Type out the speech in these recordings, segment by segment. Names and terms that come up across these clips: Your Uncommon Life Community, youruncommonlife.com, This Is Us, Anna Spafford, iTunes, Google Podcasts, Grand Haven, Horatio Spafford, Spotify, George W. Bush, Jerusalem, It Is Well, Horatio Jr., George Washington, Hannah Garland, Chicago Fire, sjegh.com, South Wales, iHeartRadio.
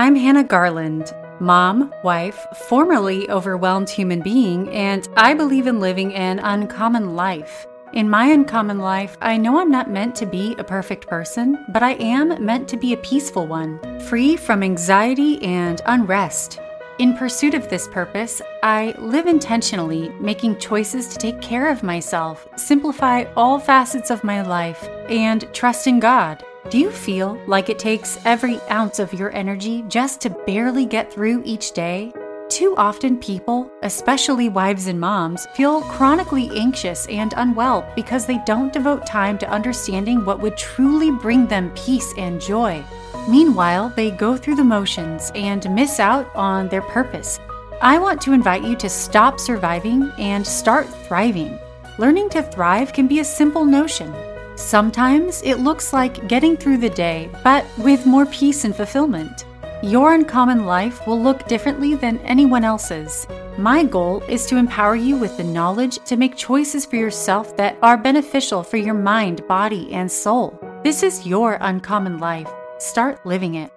I'm Hannah Garland, mom, wife, formerly overwhelmed human being, and I believe in living an uncommon life. In my uncommon life, I know I'm not meant to be a perfect person, but I am meant to be a peaceful one, free from anxiety and unrest. In pursuit of this purpose, I live intentionally, making choices to take care of myself, simplify all facets of my life, and trust in God. Do you feel like it takes every ounce of your energy just to barely get through each day? Too often people, especially wives and moms, feel chronically anxious and unwell because they don't devote time to understanding what would truly bring them peace and joy. Meanwhile, they go through the motions and miss out on their purpose. I want to invite you to stop surviving and start thriving. Learning to thrive can be a simple notion. Sometimes it looks like getting through the day, but with more peace and fulfillment. Your uncommon life will look differently than anyone else's. My goal is to empower you with the knowledge to make choices for yourself that are beneficial for your mind, body, and soul. This is your uncommon life. Start living it.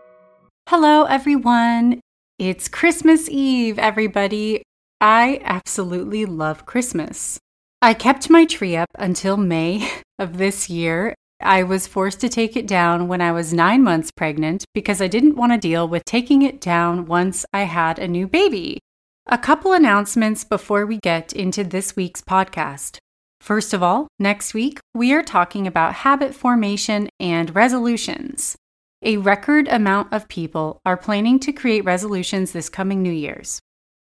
Hello, everyone. It's Christmas Eve, everybody. I absolutely love Christmas. I kept my tree up until May of this year. I was forced to take it down when I was 9 months pregnant because I didn't want to deal with taking it down once I had a new baby. A couple announcements before we get into this week's podcast. First of all, next week, we are talking about habit formation and resolutions. A record amount of people are planning to create resolutions this coming New Year's.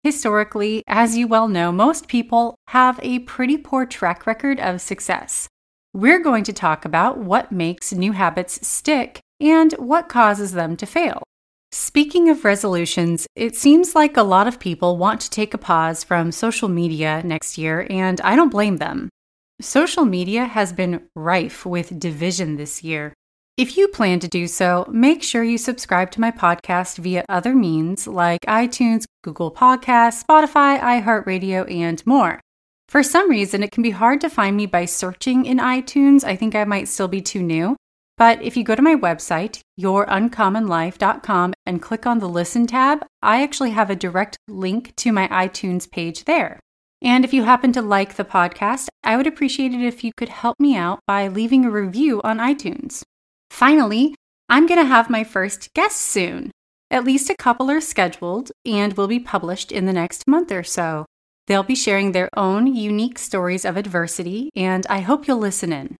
Historically, as you well know, most people have a pretty poor track record of success. We're going to talk about what makes new habits stick and what causes them to fail. Speaking of resolutions, it seems like a lot of people want to take a pause from social media next year, and I don't blame them. Social media has been rife with division this year. If you plan to do so, make sure you subscribe to my podcast via other means like iTunes, Google Podcasts, Spotify, iHeartRadio, and more. For some reason, it can be hard to find me by searching in iTunes. I think I might still be too new. But if you go to my website, youruncommonlife.com, and click on the Listen tab, I actually have a direct link to my iTunes page there. And if you happen to like the podcast, I would appreciate it if you could help me out by leaving a review on iTunes. Finally, I'm going to have my first guest soon. At least a couple are scheduled and will be published in the next month or so. They'll be sharing their own unique stories of adversity, and I hope you'll listen in.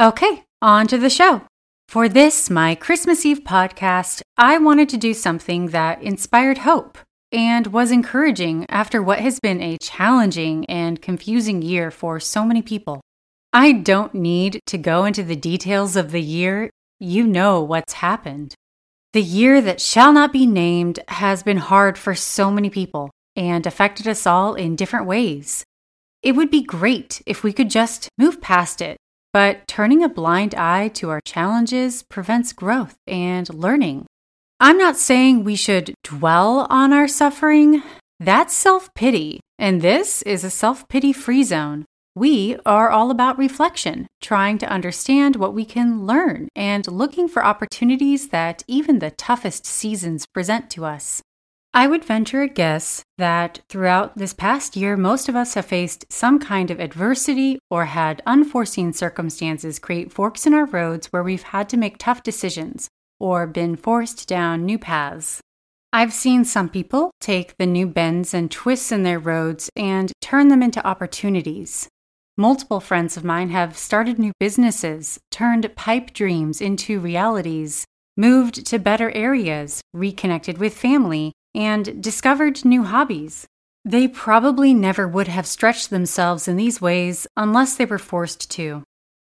Okay, on to the show. For this, my Christmas Eve podcast, I wanted to do something that inspired hope and was encouraging after what has been a challenging and confusing year for so many people. I don't need to go into the details of the year. You know what's happened. The year that shall not be named has been hard for so many people and affected us all in different ways. It would be great if we could just move past it, but turning a blind eye to our challenges prevents growth and learning. I'm not saying we should dwell on our suffering. That's self-pity, and this is a self-pity free zone. We are all about reflection, trying to understand what we can learn and looking for opportunities that even the toughest seasons present to us. I would venture a guess that throughout this past year, most of us have faced some kind of adversity or had unforeseen circumstances create forks in our roads where we've had to make tough decisions or been forced down new paths. I've seen some people take the new bends and twists in their roads and turn them into opportunities. Multiple friends of mine have started new businesses, turned pipe dreams into realities, moved to better areas, reconnected with family, and discovered new hobbies. They probably never would have stretched themselves in these ways unless they were forced to.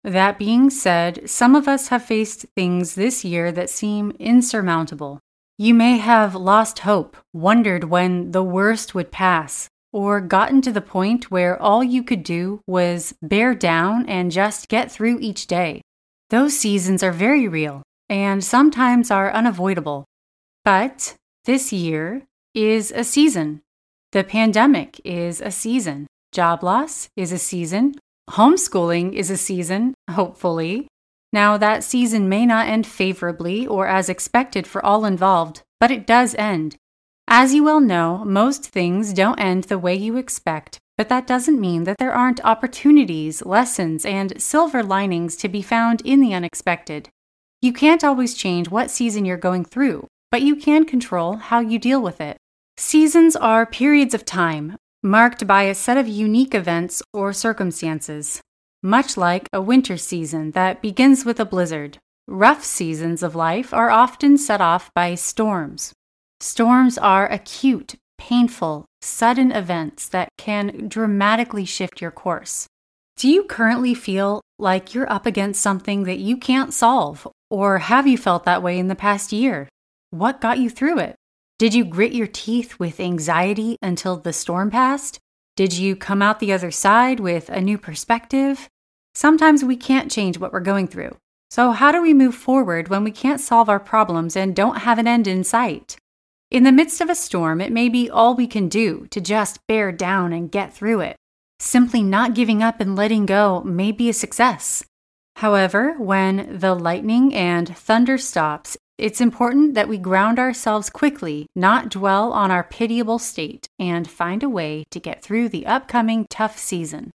That being said, some of us have faced things this year that seem insurmountable. You may have lost hope, wondered when the worst would pass, or gotten to the point where all you could do was bear down and just get through each day. Those seasons are very real and sometimes are unavoidable. But this year is a season. The pandemic is a season. Job loss is a season. Homeschooling is a season, hopefully. Now, that season may not end favorably or as expected for all involved, but it does end. As you well know, most things don't end the way you expect, but that doesn't mean that there aren't opportunities, lessons, and silver linings to be found in the unexpected. You can't always change what season you're going through, but you can control how you deal with it. Seasons are periods of time marked by a set of unique events or circumstances, much like a winter season that begins with a blizzard. Rough seasons of life are often set off by storms. Storms are acute, painful, sudden events that can dramatically shift your course. Do you currently feel like you're up against something that you can't solve, or have you felt that way in the past year? What got you through it? Did you grit your teeth with anxiety until the storm passed? Did you come out the other side with a new perspective? Sometimes we can't change what we're going through. So how do we move forward when we can't solve our problems and don't have an end in sight? In the midst of a storm, it may be all we can do to just bear down and get through it. Simply not giving up and letting go may be a success. However, when the lightning and thunder stops, it's important that we ground ourselves quickly, not dwell on our pitiable state, and find a way to get through the upcoming tough season.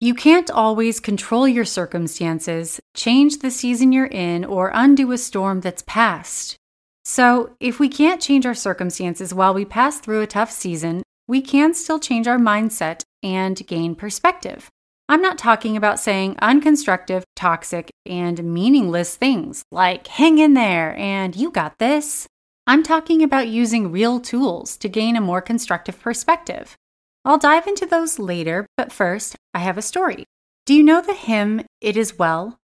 You can't always control your circumstances, change the season you're in, or undo a storm that's passed. So, if we can't change our circumstances while we pass through a tough season, we can still change our mindset and gain perspective. I'm not talking about saying unconstructive, toxic, and meaningless things like, hang in there and you got this. I'm talking about using real tools to gain a more constructive perspective. I'll dive into those later, but first, I have a story. Do you know the hymn, It Is Well?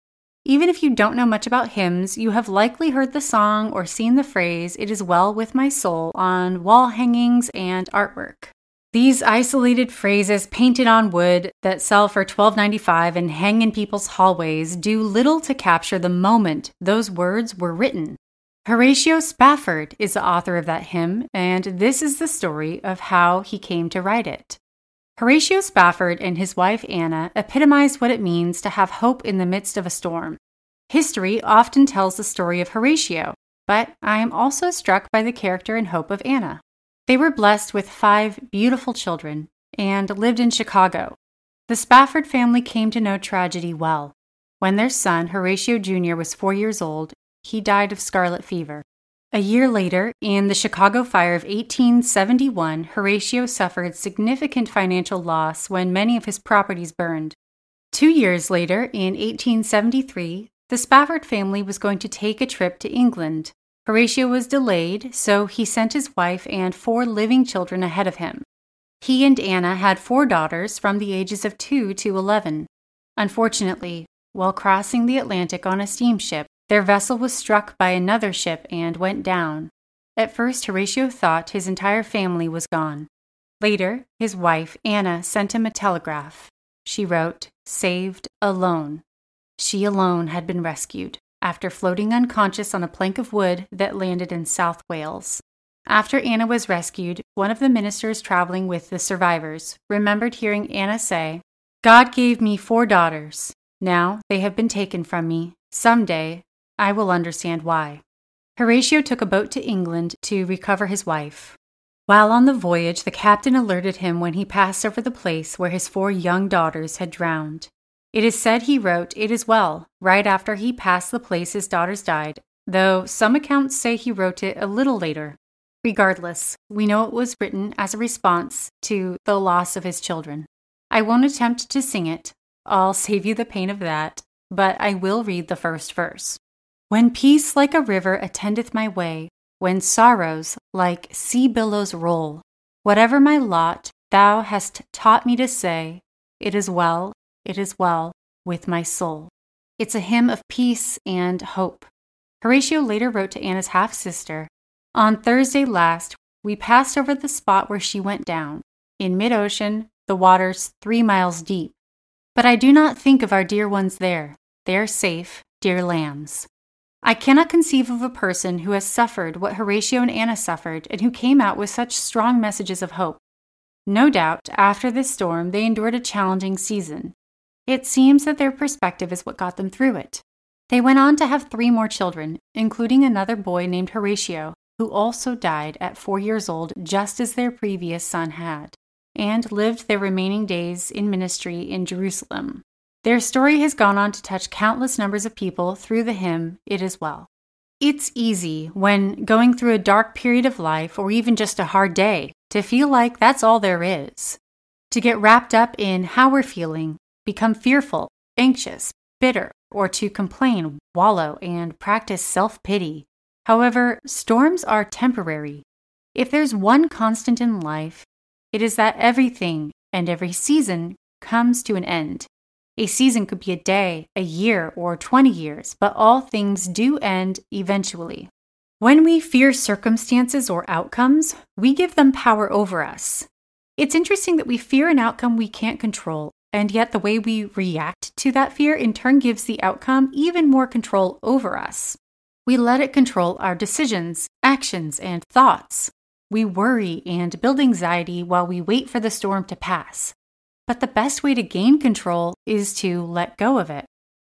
Even if you don't know much about hymns, you have likely heard the song or seen the phrase, It Is Well With My Soul, on wall hangings and artwork. These isolated phrases painted on wood that sell for $12.95 and hang in people's hallways do little to capture the moment those words were written. Horatio Spafford is the author of that hymn, and this is the story of how he came to write it. Horatio Spafford and his wife Anna epitomized what it means to have hope in the midst of a storm. History often tells the story of Horatio, but I am also struck by the character and hope of Anna. They were blessed with 5 beautiful children and lived in Chicago. The Spafford family came to know tragedy well. When their son, Horatio Jr., was 4 years old, he died of scarlet fever. A year later, in the Chicago Fire of 1871, Horatio suffered significant financial loss when many of his properties burned. 2 years later, in 1873, the Spafford family was going to take a trip to England. Horatio was delayed, so he sent his wife and 4 living children ahead of him. He and Anna had 4 daughters from the ages of 2 to 11. Unfortunately, while crossing the Atlantic on a steamship, their vessel was struck by another ship and went down. At first, Horatio thought his entire family was gone. Later, his wife, Anna, sent him a telegraph. She wrote, "Saved alone." She alone had been rescued after floating unconscious on a plank of wood that landed in South Wales. After Anna was rescued, one of the ministers traveling with the survivors remembered hearing Anna say, "God gave me 4 daughters. Now they have been taken from me. Someday I will understand why." Horatio took a boat to England to recover his wife. While on the voyage, the captain alerted him when he passed over the place where his 4 young daughters had drowned. It is said he wrote, "It is well," right after he passed the place his daughters died, though some accounts say he wrote it a little later. Regardless, we know it was written as a response to the loss of his children. I won't attempt to sing it, I'll save you the pain of that, but I will read the first verse. "When peace like a river attendeth my way, when sorrows like sea billows roll, whatever my lot, thou hast taught me to say, it is well with my soul." It's a hymn of peace and hope. Horatio later wrote to Anna's half-sister, "On Thursday last, we passed over the spot where she went down, in mid-ocean, the waters 3 miles deep. But I do not think of our dear ones there. They are safe, dear lambs." I cannot conceive of a person who has suffered what Horatio and Anna suffered and who came out with such strong messages of hope. No doubt, after this storm, they endured a challenging season. It seems that their perspective is what got them through it. They went on to have 3 more children, including another boy named Horatio, who also died at 4 years old just as their previous son had, and lived their remaining days in ministry in Jerusalem. Their story has gone on to touch countless numbers of people through the hymn, It Is Well. It's easy when going through a dark period of life or even just a hard day to feel like that's all there is, to get wrapped up in how we're feeling, become fearful, anxious, bitter, or to complain, wallow, and practice self-pity. However, storms are temporary. If there's one constant in life, it is that everything and every season comes to an end. A season could be a day, a year, or 20 years, but all things do end eventually. When we fear circumstances or outcomes, we give them power over us. It's interesting that we fear an outcome we can't control, and yet the way we react to that fear in turn gives the outcome even more control over us. We let it control our decisions, actions, and thoughts. We worry and build anxiety while we wait for the storm to pass. But the best way to gain control is to let go of it.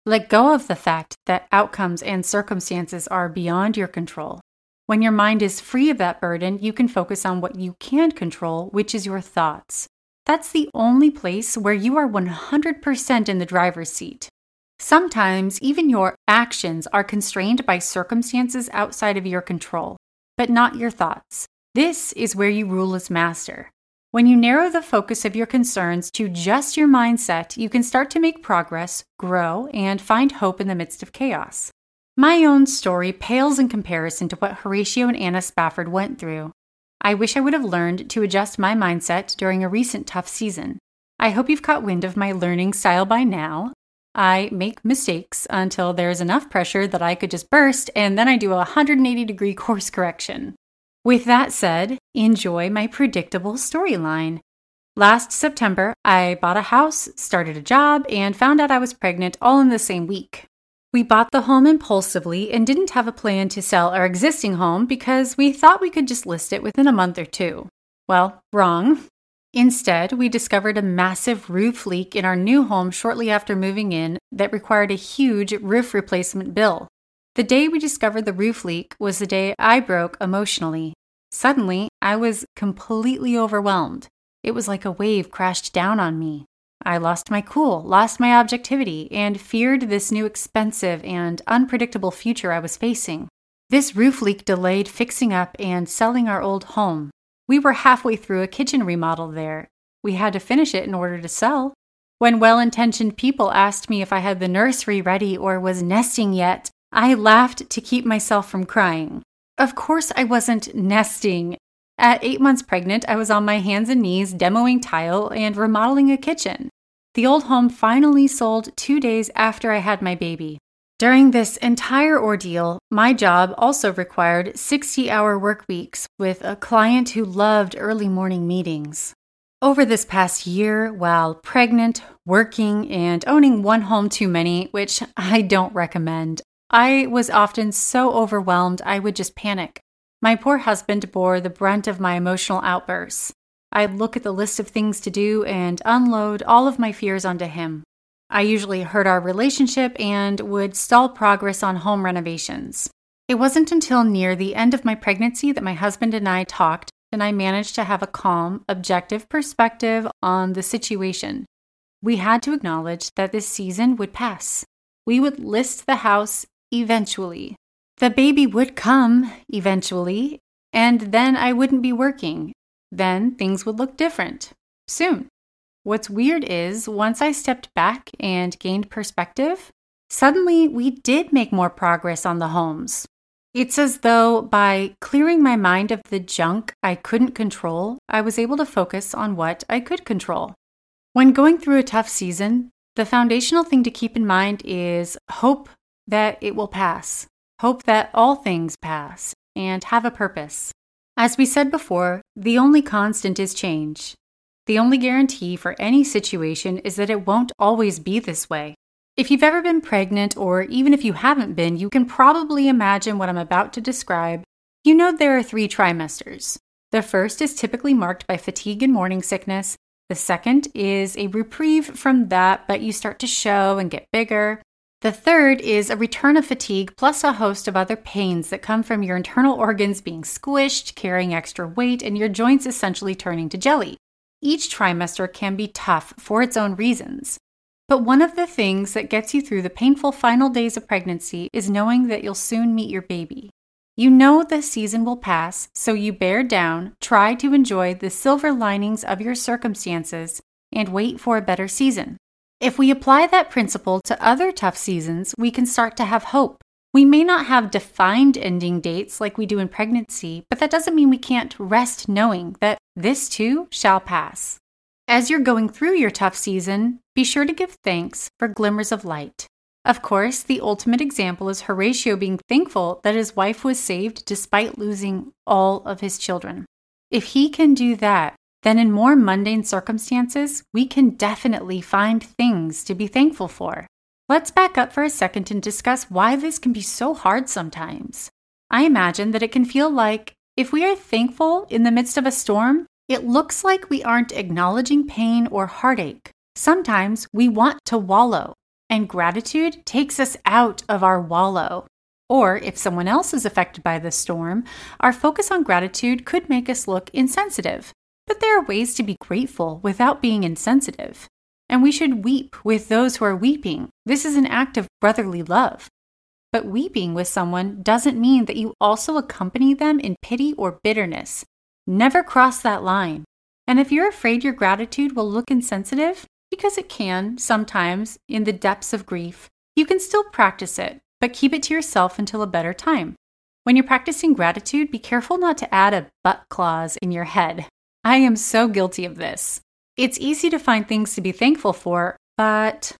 Let go of the fact that outcomes and circumstances are beyond your control. When your mind is free of that burden, you can focus on what you can control, which is your thoughts. That's the only place where you are 100% in the driver's seat. Sometimes even your actions are constrained by circumstances outside of your control, but not your thoughts. This is where you rule as master. When you narrow the focus of your concerns to just your mindset, you can start to make progress, grow, and find hope in the midst of chaos. My own story pales in comparison to what Horatio and Anna Spafford went through. I wish I would have learned to adjust my mindset during a recent tough season. I hope you've caught wind of my learning style by now. I make mistakes until there's enough pressure that I could just burst, and then I do a 180-degree course correction. With that said, enjoy my predictable storyline. Last September, I bought a house, started a job, and found out I was pregnant all in the same week. We bought the home impulsively and didn't have a plan to sell our existing home because we thought we could just list it within a month or two. Well, wrong. Instead, we discovered a massive roof leak in our new home shortly after moving in that required a huge roof replacement bill. The day we discovered the roof leak was the day I broke emotionally. Suddenly, I was completely overwhelmed. It was like a wave crashed down on me. I lost my cool, lost my objectivity, and feared this new expensive and unpredictable future I was facing. This roof leak delayed fixing up and selling our old home. We were halfway through a kitchen remodel there. We had to finish it in order to sell. When well-intentioned people asked me if I had the nursery ready or was nesting yet, I laughed to keep myself from crying. Of course I wasn't nesting. At 8 months pregnant, I was on my hands and knees demoing tile and remodeling a kitchen. The old home finally sold 2 days after I had my baby. During this entire ordeal, my job also required 60-hour work weeks with a client who loved early morning meetings. Over this past year, while pregnant, working, and owning one home too many, which I don't recommend, I was often so overwhelmed I would just panic. My poor husband bore the brunt of my emotional outbursts. I'd look at the list of things to do and unload all of my fears onto him. I usually hurt our relationship and would stall progress on home renovations. It wasn't until near the end of my pregnancy that my husband and I talked, and I managed to have a calm, objective perspective on the situation. We had to acknowledge that this season would pass. We would list the house eventually. The baby would come eventually, and then I wouldn't be working. Then things would look different. Soon. What's weird is, once I stepped back and gained perspective, suddenly we did make more progress on the homes. It's as though by clearing my mind of the junk I couldn't control, I was able to focus on what I could control. When going through a tough season, the foundational thing to keep in mind is hope that it will pass, hope that all things pass, and have a purpose. As we said before, the only constant is change. The only guarantee for any situation is that it won't always be this way. If you've ever been pregnant, or even if you haven't been, you can probably imagine what I'm about to describe. You know there are 3 trimesters. The first is typically marked by fatigue and morning sickness. The second is a reprieve from that, but you start to show and get bigger. The third is a return of fatigue plus a host of other pains that come from your internal organs being squished, carrying extra weight, and your joints essentially turning to jelly. Each trimester can be tough for its own reasons. But one of the things that gets you through the painful final days of pregnancy is knowing that you'll soon meet your baby. You know the season will pass, so you bear down, try to enjoy the silver linings of your circumstances, and wait for a better season. If we apply that principle to other tough seasons, we can start to have hope. We may not have defined ending dates like we do in pregnancy, but that doesn't mean we can't rest knowing that this too shall pass. As you're going through your tough season, be sure to give thanks for glimmers of light. Of course, the ultimate example is Horatio being thankful that his wife was saved despite losing all of his children. If he can do that, then in more mundane circumstances, we can definitely find things to be thankful for. Let's back up for a second and discuss why this can be so hard sometimes. I imagine that it can feel like if we are thankful in the midst of a storm, it looks like we aren't acknowledging pain or heartache. Sometimes we want to wallow, and gratitude takes us out of our wallow. Or if someone else is affected by the storm, our focus on gratitude could make us look insensitive. But there are ways to be grateful without being insensitive. And we should weep with those who are weeping. This is an act of brotherly love. But weeping with someone doesn't mean that you also accompany them in pity or bitterness. Never cross that line. And if you're afraid your gratitude will look insensitive, because it can sometimes in the depths of grief, you can still practice it, but keep it to yourself until a better time. When you're practicing gratitude, be careful not to add a but clause in your head. I am so guilty of this. It's easy to find things to be thankful for, but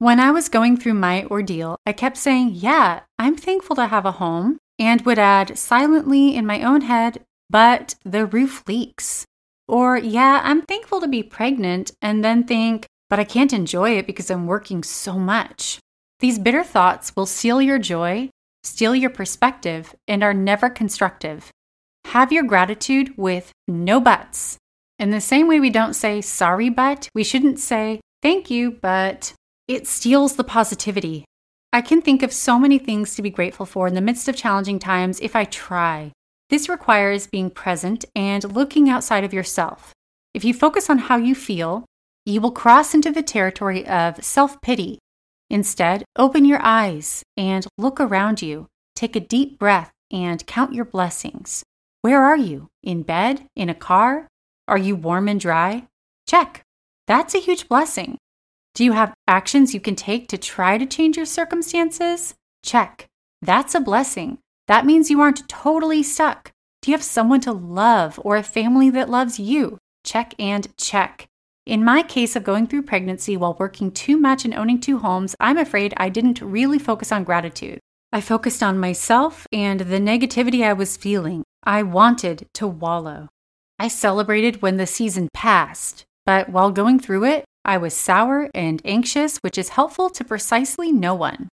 when I was going through my ordeal, I kept saying, yeah, I'm thankful to have a home, and would add silently in my own head, but the roof leaks. Or, yeah, I'm thankful to be pregnant, and then think, but I can't enjoy it because I'm working so much. These bitter thoughts will seal your joy, steal your perspective, and are never constructive. Have your gratitude with no buts. In the same way we don't say sorry, but we shouldn't say thank you, but it steals the positivity. I can think of so many things to be grateful for in the midst of challenging times if I try. This requires being present and looking outside of yourself. If you focus on how you feel, you will cross into the territory of self-pity. Instead, open your eyes and look around you. Take a deep breath and count your blessings. Where are you? In bed? In a car? Are you warm and dry? Check. That's a huge blessing. Do you have actions you can take to try to change your circumstances? Check. That's a blessing. That means you aren't totally stuck. Do you have someone to love or a family that loves you? Check and check. In my case of going through pregnancy while working too much and owning two homes, I'm afraid I didn't really focus on gratitude. I focused on myself and the negativity I was feeling. I wanted to wallow. I celebrated when the season passed, but while going through it, I was sour and anxious, which is helpful to precisely no one.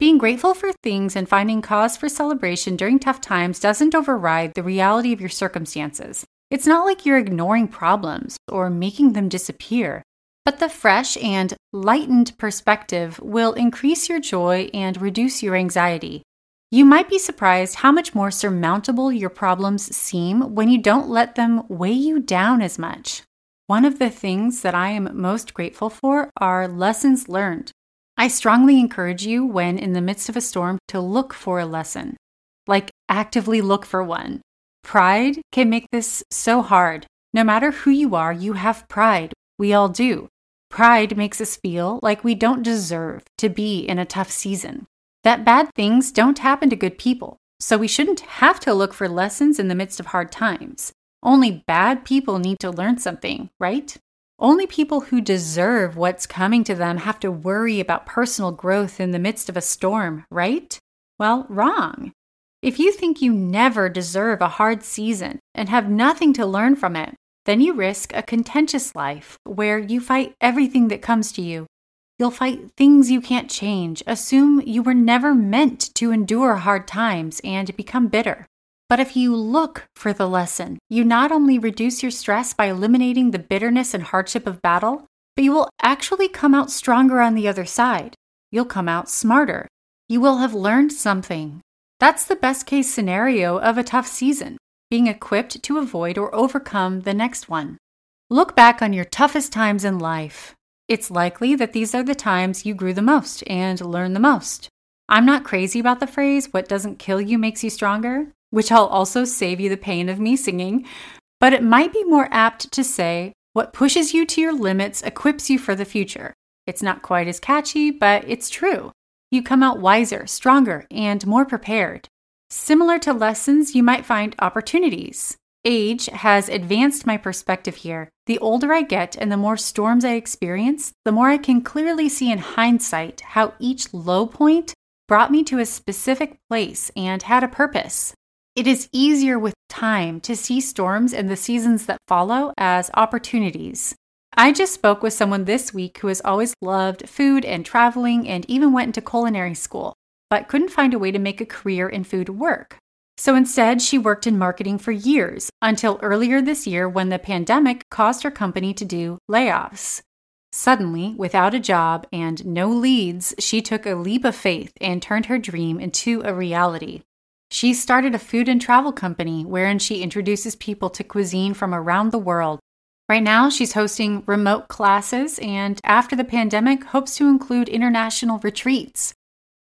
Being grateful for things and finding cause for celebration during tough times doesn't override the reality of your circumstances. It's not like you're ignoring problems or making them disappear, but the fresh and lightened perspective will increase your joy and reduce your anxiety. You might be surprised how much more surmountable your problems seem when you don't let them weigh you down as much. One of the things that I am most grateful for are lessons learned. I strongly encourage you when in the midst of a storm to look for a lesson. Like, actively look for one. Pride can make this so hard. No matter who you are, you have pride. We all do. Pride makes us feel like we don't deserve to be in a tough season. That bad things don't happen to good people, so we shouldn't have to look for lessons in the midst of hard times. Only bad people need to learn something, right? Only people who deserve what's coming to them have to worry about personal growth in the midst of a storm, right? Well, wrong. If you think you never deserve a hard season and have nothing to learn from it, then you risk a contentious life where you fight everything that comes to you. You'll fight things you can't change, assume you were never meant to endure hard times, and become bitter. But if you look for the lesson, you not only reduce your stress by eliminating the bitterness and hardship of battle, but you will actually come out stronger on the other side. You'll come out smarter. You will have learned something. That's the best case scenario of a tough season, being equipped to avoid or overcome the next one. Look back on your toughest times in life. It's likely that these are the times you grew the most and learned the most. I'm not crazy about the phrase, what doesn't kill you makes you stronger, which I'll also save you the pain of me singing, but it might be more apt to say, what pushes you to your limits equips you for the future. It's not quite as catchy, but it's true. You come out wiser, stronger, and more prepared. Similar to lessons, you might find opportunities. Age has advanced my perspective here. The older I get and the more storms I experience, the more I can clearly see in hindsight how each low point brought me to a specific place and had a purpose. It is easier with time to see storms and the seasons that follow as opportunities. I just spoke with someone this week who has always loved food and traveling and even went into culinary school, but couldn't find a way to make a career in food work. So instead, she worked in marketing for years, until earlier this year when the pandemic caused her company to do layoffs. Suddenly, without a job and no leads, she took a leap of faith and turned her dream into a reality. She started a food and travel company wherein she introduces people to cuisine from around the world. Right now, she's hosting remote classes and, after the pandemic, hopes to include international retreats.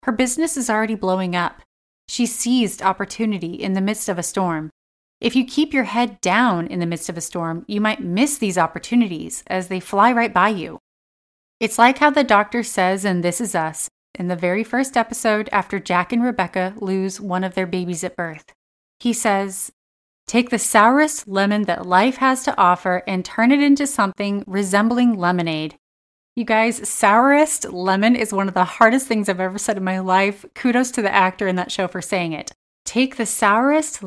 Her business is already blowing up. She seized opportunity in the midst of a storm. If you keep your head down in the midst of a storm, you might miss these opportunities as they fly right by you. It's like how the doctor says in This Is Us, in the very first episode after Jack and Rebecca lose one of their babies at birth. He says, "Take the sourest lemon that life has to offer and turn it into something resembling lemonade." You guys, sourest lemon is one of the hardest things I've ever said in my life. Kudos to the actor in that show for saying it. Take the sourest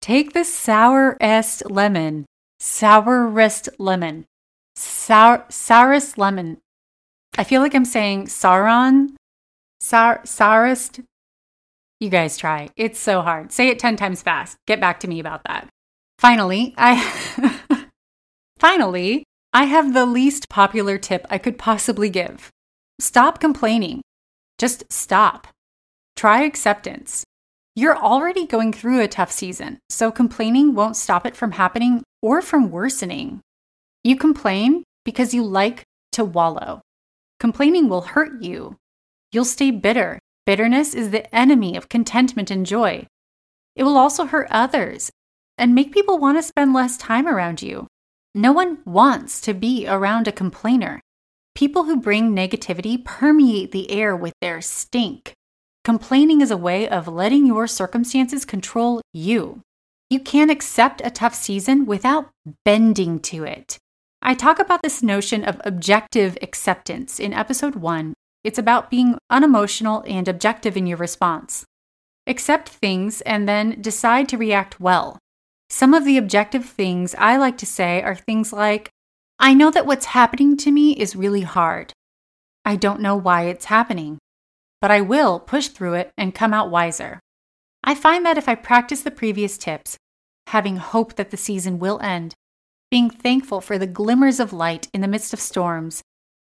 Take the sourest lemon. I feel like I'm saying sourest. You guys try. It's so hard. Say it 10 times fast. Get back to me about that. Finally, I have the least popular tip I could possibly give. Stop complaining. Just stop. Try acceptance. You're already going through a tough season, so complaining won't stop it from happening or from worsening. You complain because you like to wallow. Complaining will hurt you. You'll stay bitter. Bitterness is the enemy of contentment and joy. It will also hurt others and make people want to spend less time around you. No one wants to be around a complainer. People who bring negativity permeate the air with their stink. Complaining is a way of letting your circumstances control you. You can't accept a tough season without bending to it. I talk about this notion of objective acceptance in episode 1. It's about being unemotional and objective in your response. Accept things and then decide to react well. Some of the objective things I like to say are things like, I know that what's happening to me is really hard. I don't know why it's happening, but I will push through it and come out wiser. I find that if I practice the previous tips, having hope that the season will end, being thankful for the glimmers of light in the midst of storms,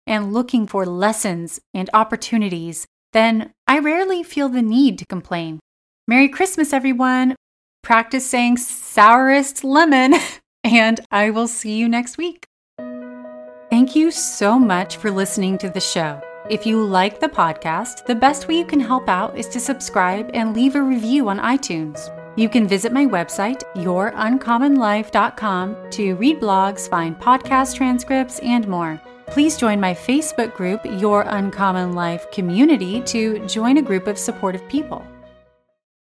and looking for lessons and opportunities, then I rarely feel the need to complain. Merry Christmas, everyone. Practice saying sourest lemon, and I will see you next week. Thank you so much for listening to the show. If you like the podcast, the best way you can help out is to subscribe and leave a review on iTunes. You can visit my website, youruncommonlife.com, to read blogs, find podcast transcripts, and more. Please join my Facebook group, Your Uncommon Life Community, to join a group of supportive people.